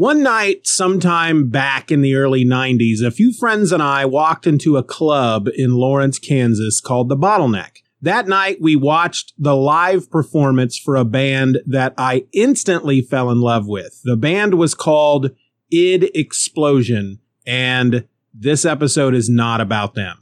One night, sometime back in the early 90s, a few friends and I walked into a club in Lawrence, Kansas called The Bottleneck. That night, we watched the live performance for a band that I instantly fell in love with. The band was called Id Explosion, and this episode is not about them.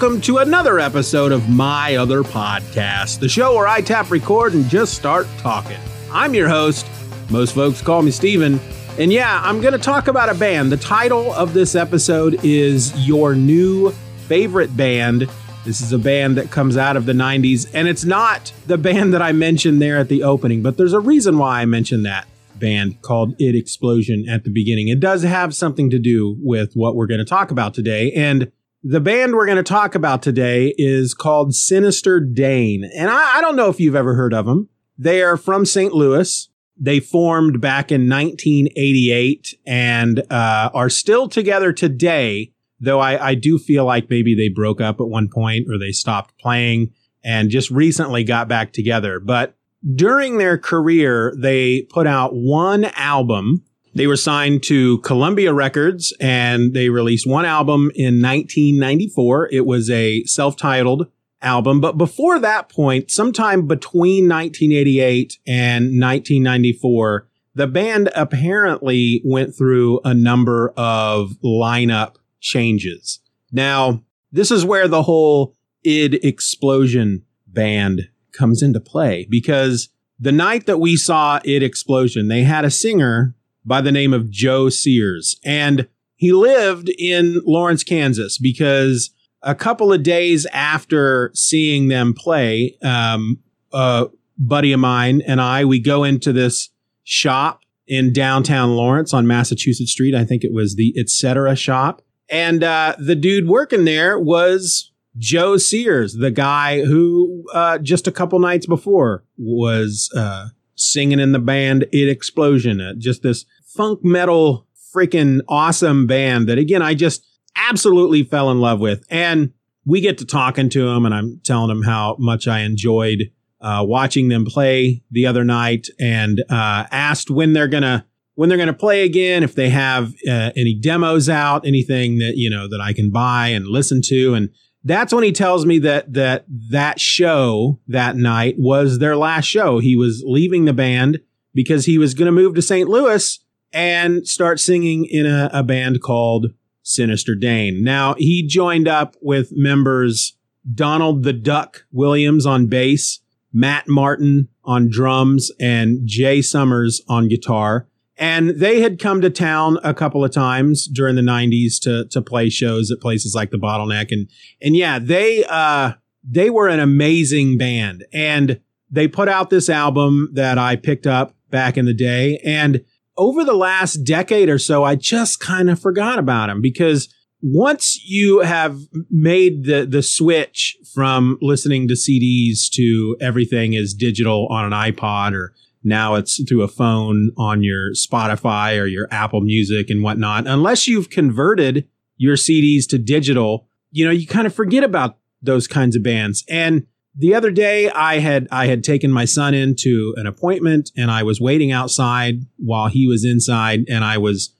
Welcome to another episode of My Other Podcast, the show where I tap record and just start talking. I'm your host. Most folks call me Steven. And yeah, I'm going to talk about a band. The title of this episode is Your New Favorite Band. This is a band that comes out of the 90s, and it's not the band that I mentioned there at the opening, but there's a reason why I mentioned that band called Id Explosion at the beginning. It does have something to do with what we're going to talk about today, and the band we're going to talk about today is called Sinister Dane, and I don't know if you've ever heard of them. They are from St. Louis. They formed back in 1988 and are still together today, though I do feel like maybe they broke up at one point or they stopped playing and just recently got back together. But during their career, they put out one album. They were signed to Columbia Records, and they released one album in 1994. It was a self-titled album. But before that point, sometime between 1988 and 1994, the band apparently went through a number of lineup changes. Now, this is where the whole Id Explosion band comes into play, because the night that we saw Id Explosion, they had a singer by the name of Joe Sears. And he lived in Lawrence, Kansas, because a couple of days after seeing them play, a buddy of mine and I, we go into this shop in downtown Lawrence on Massachusetts Street. I think it was the Et Cetera shop. And the dude working there was Joe Sears, the guy who just a couple nights before was singing in the band Id Explosion, just this funk metal freaking awesome band that, again, I just absolutely fell in love with. And we get to talking to him, and I'm telling him how much I enjoyed watching them play the other night, and asked when they're gonna play again, if they have any demos out, anything that, you know, that I can buy and listen to. And that's when he tells me that show that night was their last show. He was leaving the band because he was going to move to St. Louis and start singing in a band called Sinister Dane. Now, he joined up with members Donald the Duck Williams on bass, Matt Martin on drums, and Jay Summers on guitar. And they had come to town a couple of times during the 90s to play shows at places like The Bottleneck. And yeah, they were an amazing band. And they put out this album that I picked up back in the day. And over the last decade or so, I just kind of forgot about them, because once you have made the switch from listening to CDs to everything is digital on an iPod, or now it's through a phone on your Spotify or your Apple Music and whatnot, unless you've converted your CDs to digital, you know, you kind of forget about those kinds of bands. And the other day I had taken my son into an appointment, and I was waiting outside while he was inside, and I was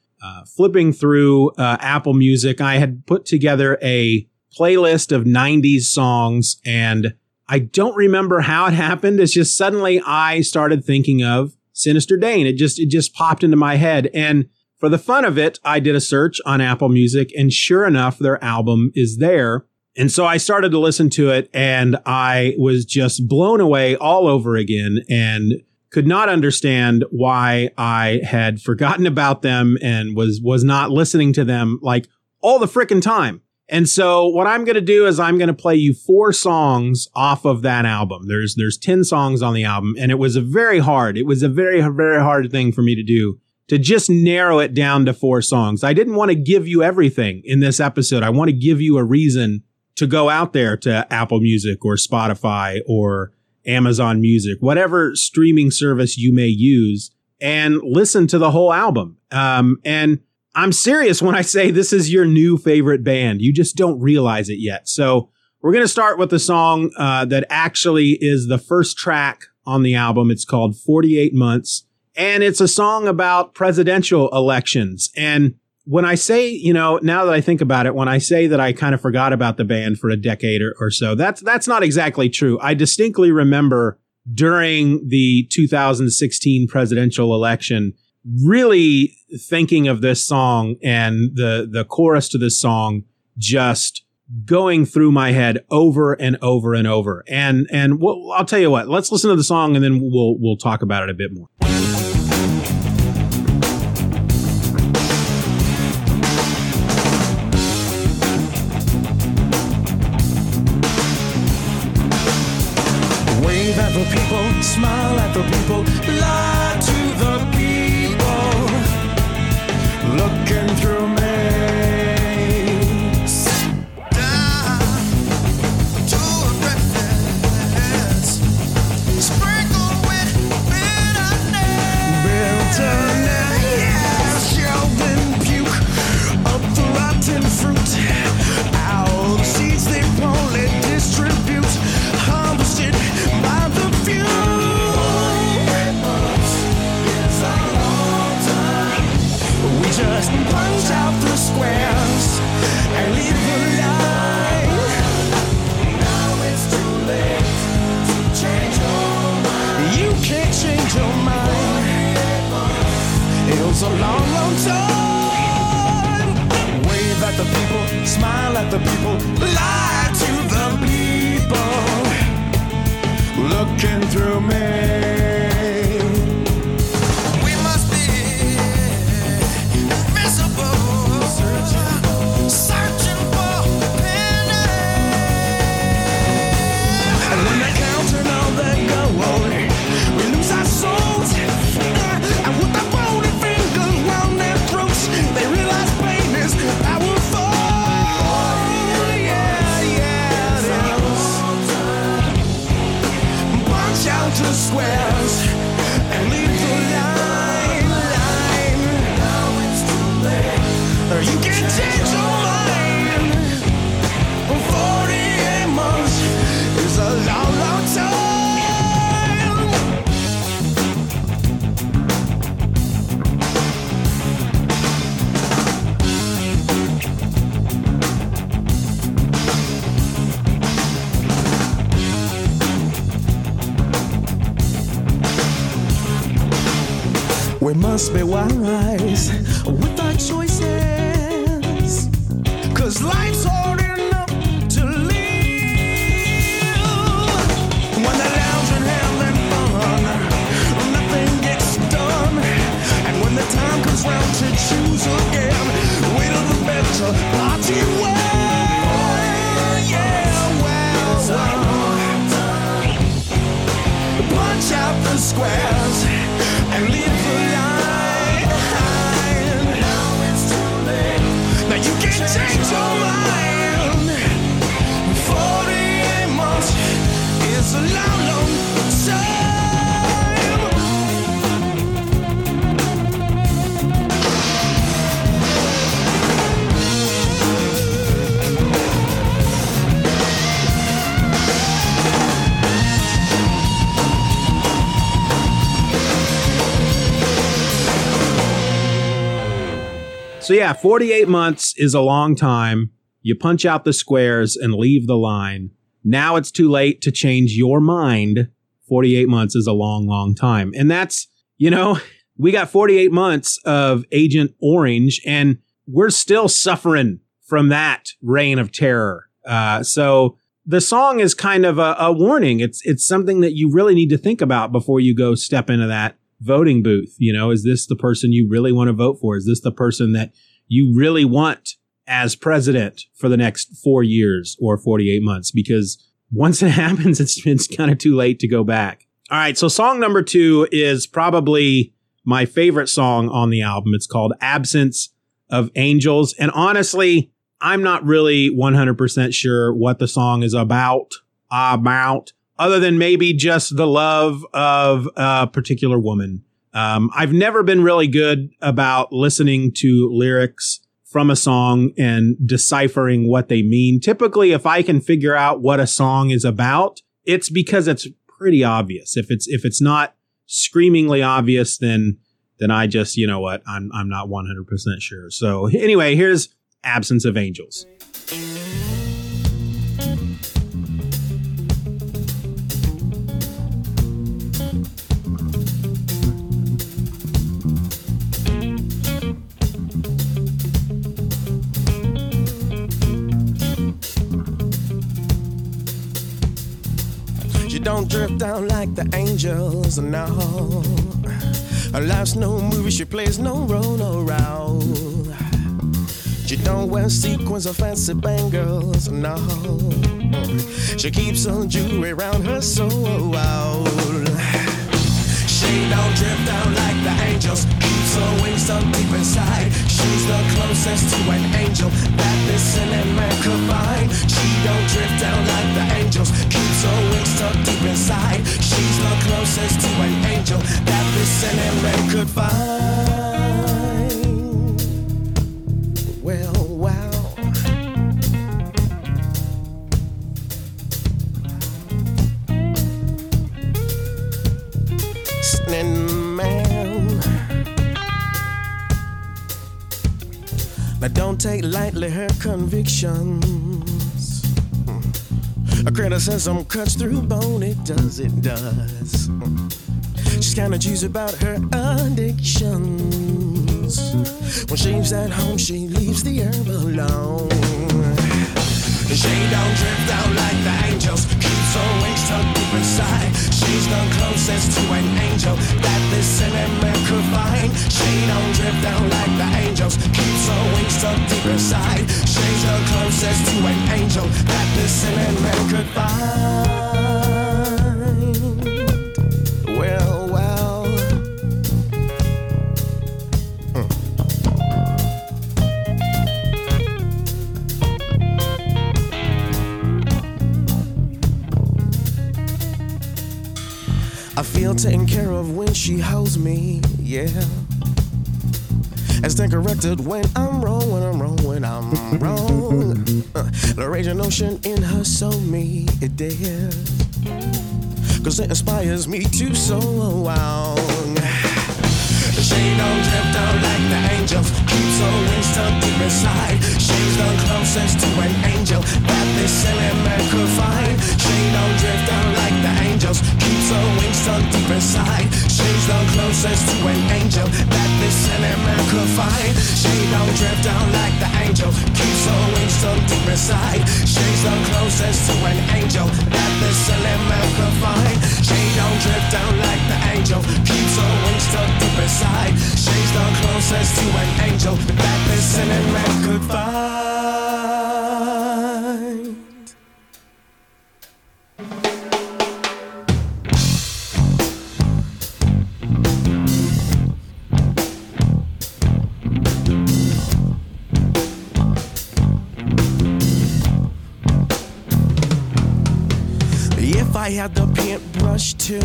flipping through Apple Music. I had put together a playlist of 90s songs, and I don't remember how it happened. It's just suddenly I started thinking of Sinister Dane. It just popped into my head. And for the fun of it, I did a search on Apple Music, and sure enough, their album is there. And so I started to listen to it, and I was just blown away all over again and could not understand why I had forgotten about them and was not listening to them like all the frickin' time. And so what I'm going to do is I'm going to play you 4 songs off of that album. There's 10 songs on the album, and it was a very, very hard thing for me to do, to just narrow it down to 4 songs. I didn't want to give you everything in this episode. I want to give you a reason to go out there to Apple Music or Spotify or Amazon Music, whatever streaming service you may use, and listen to the whole album. And I'm serious when I say this is your new favorite band. You just don't realize it yet. So we're going to start with a song that actually is the first track on the album. It's called 48 Months, and it's a song about presidential elections. And when I say, you know, now that I think about it, when I say that I kind of forgot about the band for a decade or so, that's not exactly true. I distinctly remember during the 2016 presidential election really thinking of this song and the chorus to this song just going through my head over and over and over. And I'll tell you what, let's listen to the song and then we'll talk about it a bit more. Wave at the people, smile at the people, lie to the people. Looking through maze, down to a reference, sprinkled with bitterness, yes, yelled and puke up the rotten fruit. Our seeds they won't let distribute, harvested by the few. Just punch out the squares and leave the line. Now it's too late to change your mind. You can't change your mind. It was a long, long time. Wave at the people, smile at the people, lie to the people. Looking through me. Searching for the penny. And when they count and all that gold, we lose our souls. And with the bony fingers round their throats, they realize pain is powerful. Yeah, yeah, it is. Punch out the squares and leave the line. Now it's too late. You can change your we must be wise with our choices, 'cause life's hard enough to live. When they're lounging, having fun, nothing gets done. And when the time comes round to choose again, we don't the better party way. Yeah, well, punch out the squares and leave the line. Now it's too late. Now you can change your mind. 48 months is a long, long time. So yeah, 48 months is a long time. You punch out the squares and leave the line. Now it's too late to change your mind. 48 months is a long, long time. And that's, you know, we got 48 months of Agent Orange, and we're still suffering from that reign of terror. So the song is kind of a warning. It's something that you really need to think about before you go step into that voting booth. You know, is this the person you really want to vote for? Is this the person that you really want as president for the next 4 years or 48 months? Because once it happens, it's kind of too late to go back. All right. So song number two is probably my favorite song on the album. It's called Absence of Angels. And honestly, I'm not really 100% sure what the song is about. Other than maybe just the love of a particular woman. I've never been really good about listening to lyrics from a song and deciphering what they mean. Typically, if I can figure out what a song is about, it's because it's pretty obvious. If it's not screamingly obvious, then I just, you know what, I'm not 100% sure. So anyway, here's Absence of Angels. Don't drift out like the angels, no. Her life's no movie, she plays no role around. She don't wear sequins or fancy bangles, no. She keeps her jewelry around her soul. She don't drift out like the angels, keeps her wings up deep inside. She's the closest to an angel that this sinning man could find. She don't drift out like the angels, keeps her wings stuck deep inside. She's the closest to an angel that this sinning man could find. Well, wow. Sinning man. Now don't take lightly her convictions. A criticism cuts through bone, it does. She's kinda juicy about her addictions. When she's at home, she leaves the herb alone. She don't drift out like the angels, keeps her wings tucked deep inside. She's the closest to an angel that this sinning man could find. She don't drift out like the angels, keeps her wings tucked deep inside. She's the closest to an angel that this sinning man could find. Well, well. I feel taken care of when she holds me, yeah. And stand corrected when I'm wrong, when I'm wrong. The raging ocean in her soul, me, it dares. Cause it inspires me to soul out. She don't drift out like the angels, keeps her wings tucked deep inside. She's the closest to an angel that this silly man could find. She don't drift out like the angels, keeps her wings tucked deep inside. She's the closest to an angel that this silly man could find. She don't drift out like the angel, keeps her wings tucked deep inside. She's the closest to an angel that this silly man could find. She don't drift out like the angel, keeps her wings tucked deep inside. She's the closest to an angel that this sinning man could find. If I had the paintbrush to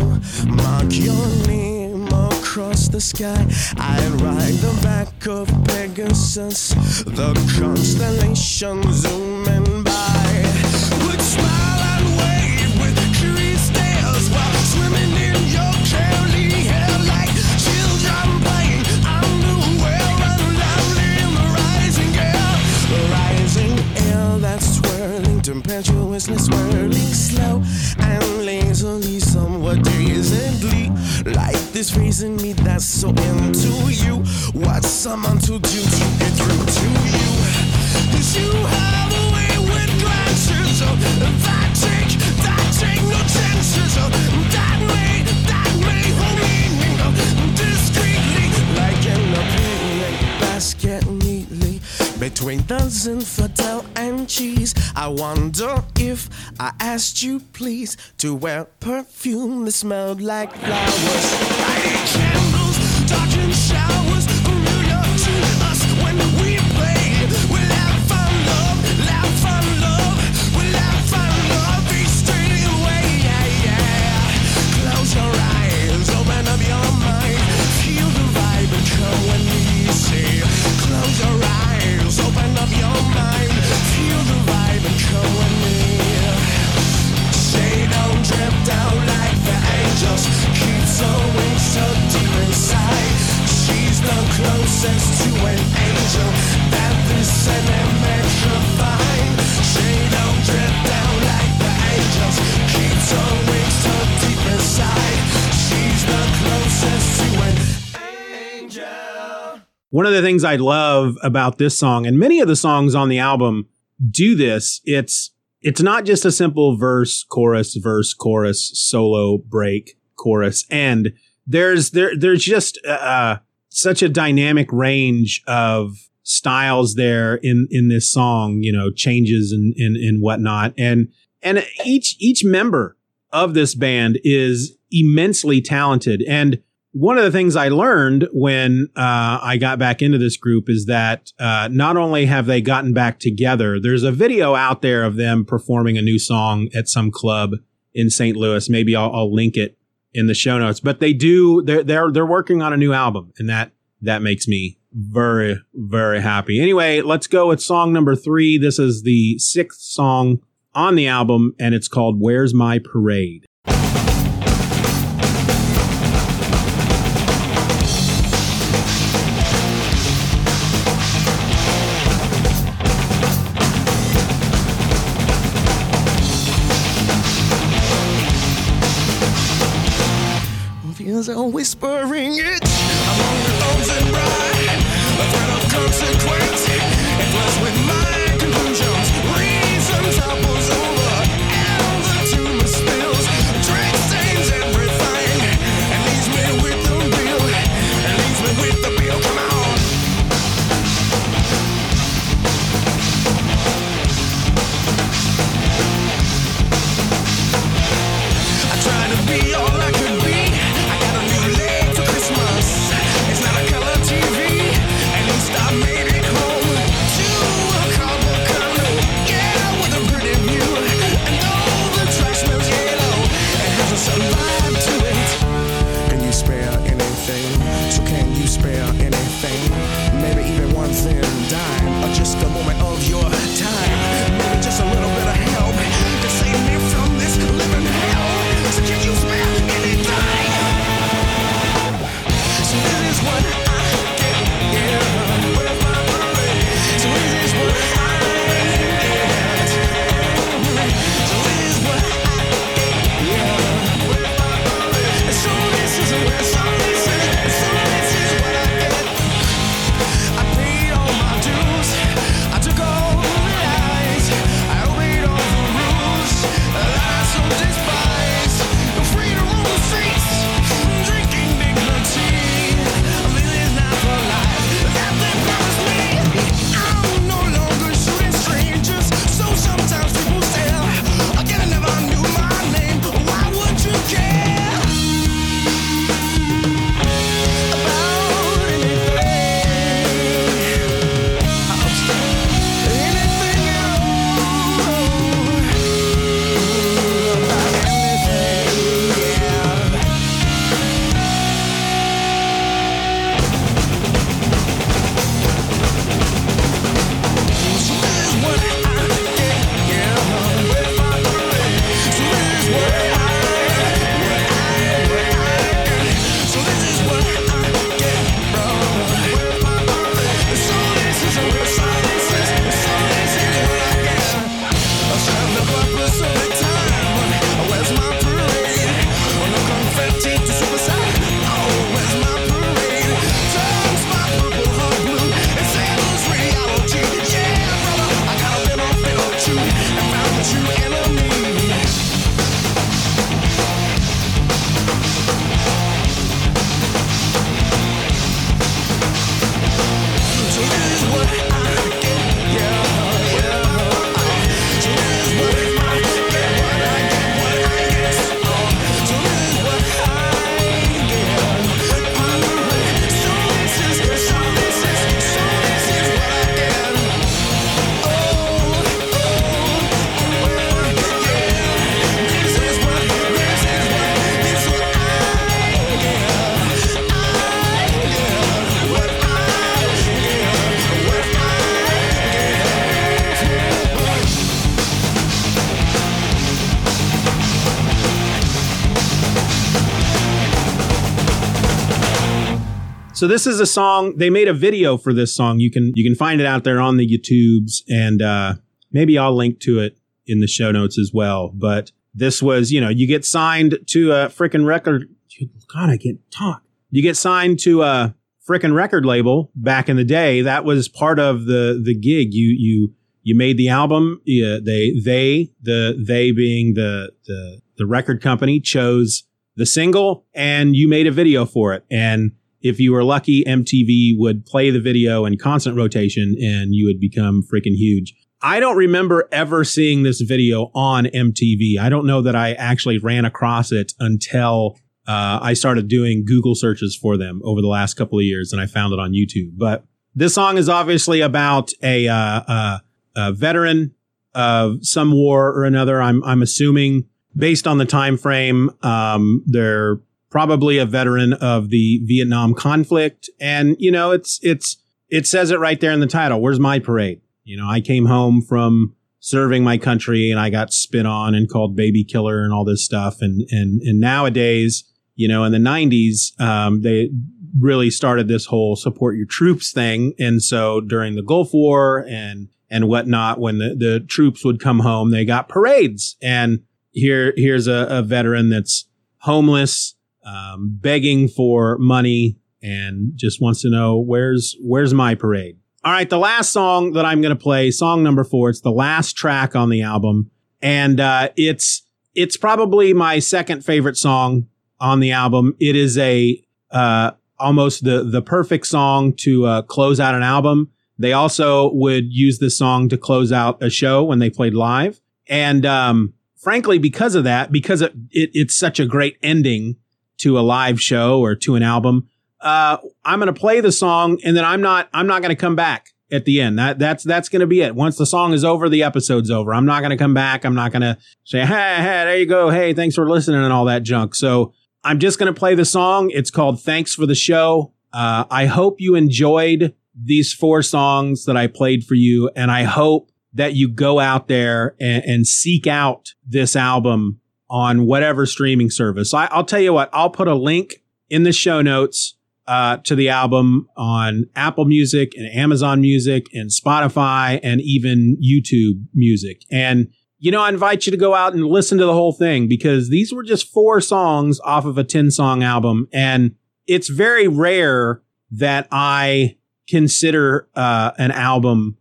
mark your name across the sky, I'd ride the back of Pegasus, the constellation zooming by. Would smile and wave with curious stares while swimming in your curly hair like children playing underwear and out in the rising air. The rising air that's swirling, tempestuously swirling slow and lazily, somewhat dazedly. Like this freezing me that's so into you. What's someone to do to get through to you? Cause you have a way with glances that take no chances. That may hold meaning discreetly. Like an opinion basket neatly between those infidel and cheese. I wonder if I asked you please to wear perfume that smelled like flowers. Lighting candles, dodging showers from New York to us when we play. We'll have fun, love, laugh fun, love. We'll have fun, love, be straight away, yeah, yeah. Close your eyes, open up your mind. One of the things I love about this song, and many of the songs on the album do this, it's not just a simple verse, chorus, solo, break, chorus. And there's just such a dynamic range of styles there in this song, you know, changes and whatnot. And each member of this band is immensely talented. And one of the things I learned when I got back into this group is that not only have they gotten back together, there's a video out there of them performing a new song at some club in St. Louis. Maybe I'll link it in the show notes. But they're working on a new album, and that makes me very, very happy. Anyway, let's go with song number 3. This is the 6th song on the album, and it's called Where's My Parade? There's a whispering itch among the thorns and bright, a threat of consequence. It was with my conclusions, reasons I was over, and the tumor spills, drink stains everything, and leaves me with the bill, and leaves me with the bill. Come on. I try to be all I could be. So this is a song, they made a video for this song. You can find it out there on the YouTubes, and maybe I'll link to it in the show notes as well. But this was, you know, you get signed to a freaking record. God, I can't talk. You get signed to a frickin' record label back in the day. That was part of the gig. You made the album. Yeah, they being the record company chose the single, and you made a video for it. And if you were lucky, MTV would play the video in constant rotation, and you would become freaking huge. I don't remember ever seeing this video on MTV. I don't know that I actually ran across it until I started doing Google searches for them over the last couple of years, and I found it on YouTube. But this song is obviously about a veteran of some war or another. I'm assuming, based on the time frame, they're probably a veteran of the Vietnam conflict. And, you know, it says it right there in the title. Where's my parade? You know, I came home from serving my country, and I got spit on and called baby killer and all this stuff. And nowadays, you know, in the 90s, they really started this whole support your troops thing. And so during the Gulf War and whatnot, when the troops would come home, they got parades. And here's a veteran that's homeless, begging for money, and just wants to know, where's my parade? All right. The last song that I'm going to play, song number 4, it's the last track on the album. And it's probably my second favorite song on the album. It is almost the perfect song to close out an album. They also would use this song to close out a show when they played live. And frankly, because of that, because it's such a great ending to a live show or to an album, I'm going to play the song, and then I'm not going to come back at the end. That's going to be it. Once the song is over, the episode's over. I'm not going to come back. I'm not going to say, hey, there you go. Hey, thanks for listening and all that junk. So I'm just going to play the song. It's called Thanks for the Show. I hope you enjoyed these 4 songs that I played for you. And I hope that you go out there and seek out this album on whatever streaming service. I'll tell you what, I'll put a link in the show notes to the album on Apple Music and Amazon Music and Spotify and even YouTube Music. And, you know, I invite you to go out and listen to the whole thing, because these were just 4 songs off of a 10-song album. And it's very rare that I consider an album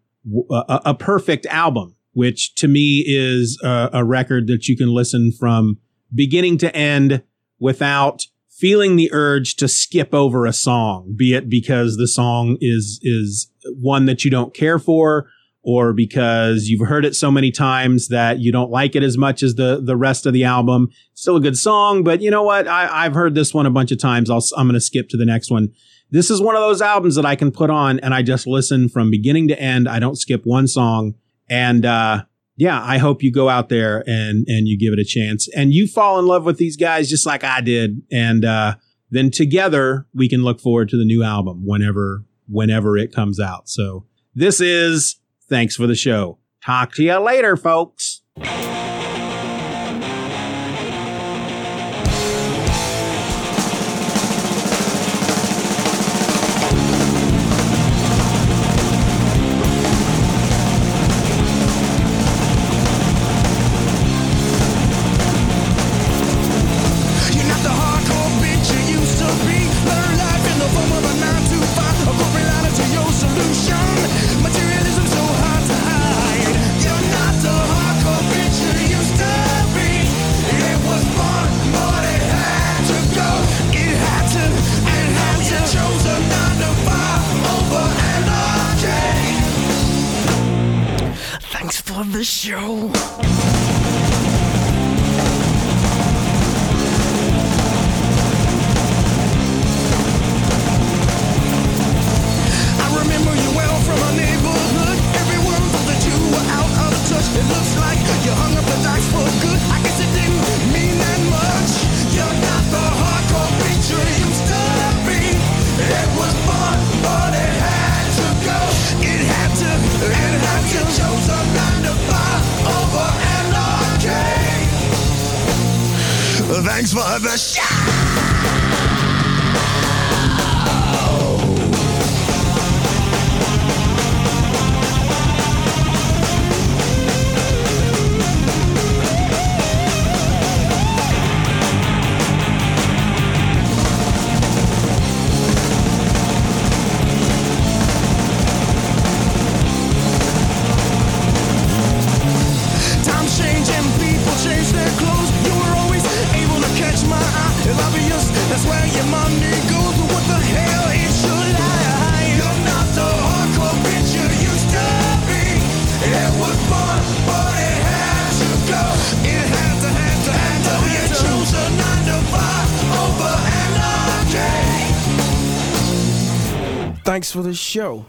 a perfect album, which to me is a record that you can listen from beginning to end without feeling the urge to skip over a song, be it because the song is one that you don't care for, or because you've heard it so many times that you don't like it as much as the rest of the album. Still a good song, but you know what? I've heard this one a bunch of times. I'm going to skip to the next one. This is one of those albums that I can put on and I just listen from beginning to end. I don't skip one song. And, yeah, I hope you go out there and you give it a chance, and you fall in love with these guys just like I did. And then together we can look forward to the new album whenever it comes out. So this is Thanks for the Show. Talk to you later, folks. Show. Thanks for the show. where your money goes. What the hell is your life? You're not the hardcore bitch you used to be. It was fun, but it had to go. It had to. You chose a 9-to-5 over anarchy. Thanks for the show.